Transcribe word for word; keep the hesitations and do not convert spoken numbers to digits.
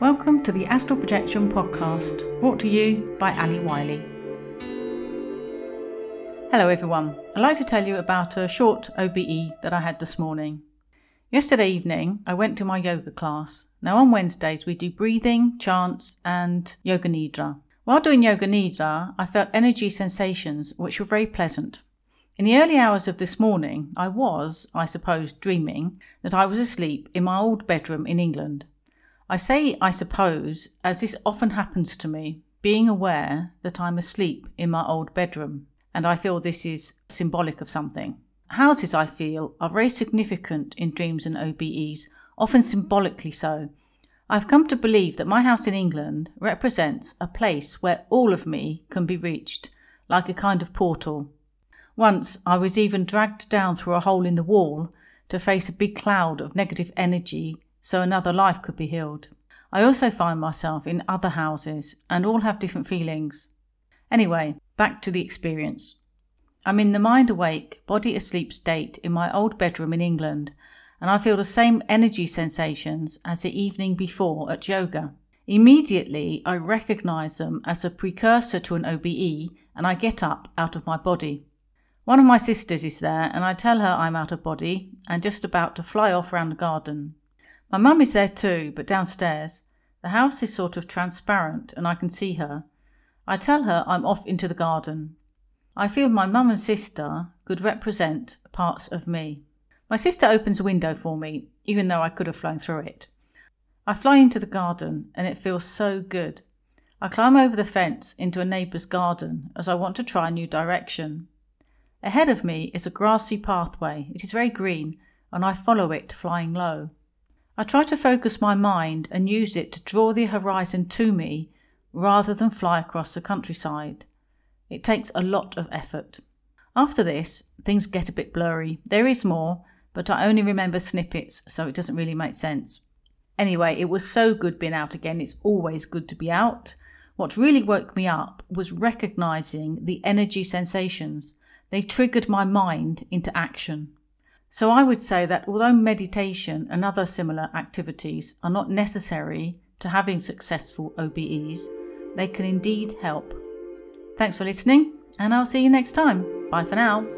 Welcome to the Astral Projection Podcast, brought to you by Annie Wiley. Hello everyone, I'd like to tell you about a short O B E that I had this morning. Yesterday evening I went to my yoga class. Now on Wednesdays we do breathing, chants and Yoga Nidra. While doing Yoga Nidra I felt energy sensations which were very pleasant. In the early hours of this morning I was, I suppose, dreaming that I was asleep in my old bedroom in England. I say I suppose, as this often happens to me, being aware that I'm asleep in my old bedroom, and I feel this is symbolic of something. Houses, I feel, are very significant in dreams and O B Es, often symbolically so. I've come to believe that my house in England represents a place where all of me can be reached, like a kind of portal. Once I was even dragged down through a hole in the wall to face a big cloud of negative energy so another life could be healed. I also find myself in other houses and all have different feelings. Anyway, back to the experience. I'm in the mind awake, body asleep state in my old bedroom in England, and I feel the same energy sensations as the evening before at yoga. Immediately I recognise them as a precursor to an O B E and I get up out of my body. One of my sisters is there and I tell her I'm out of body and just about to fly off round the garden. My mum is there too, but downstairs. The house is sort of transparent and I can see her. I tell her I'm off into the garden. I feel my mum and sister could represent parts of me. My sister opens a window for me, even though I could have flown through it. I fly into the garden and it feels so good. I climb over the fence into a neighbour's garden as I want to try a new direction. Ahead of me is a grassy pathway. It is very green and I follow it flying low. I try to focus my mind and use it to draw the horizon to me rather than fly across the countryside. It takes a lot of effort. After this, things get a bit blurry. There is more, but I only remember snippets, so it doesn't really make sense. Anyway, it was so good being out again. It's always good to be out. What really woke me up was recognising the energy sensations. They triggered my mind into action. So I would say that although meditation and other similar activities are not necessary to having successful O B Es, they can indeed help. Thanks for listening, and I'll see you next time. Bye for now.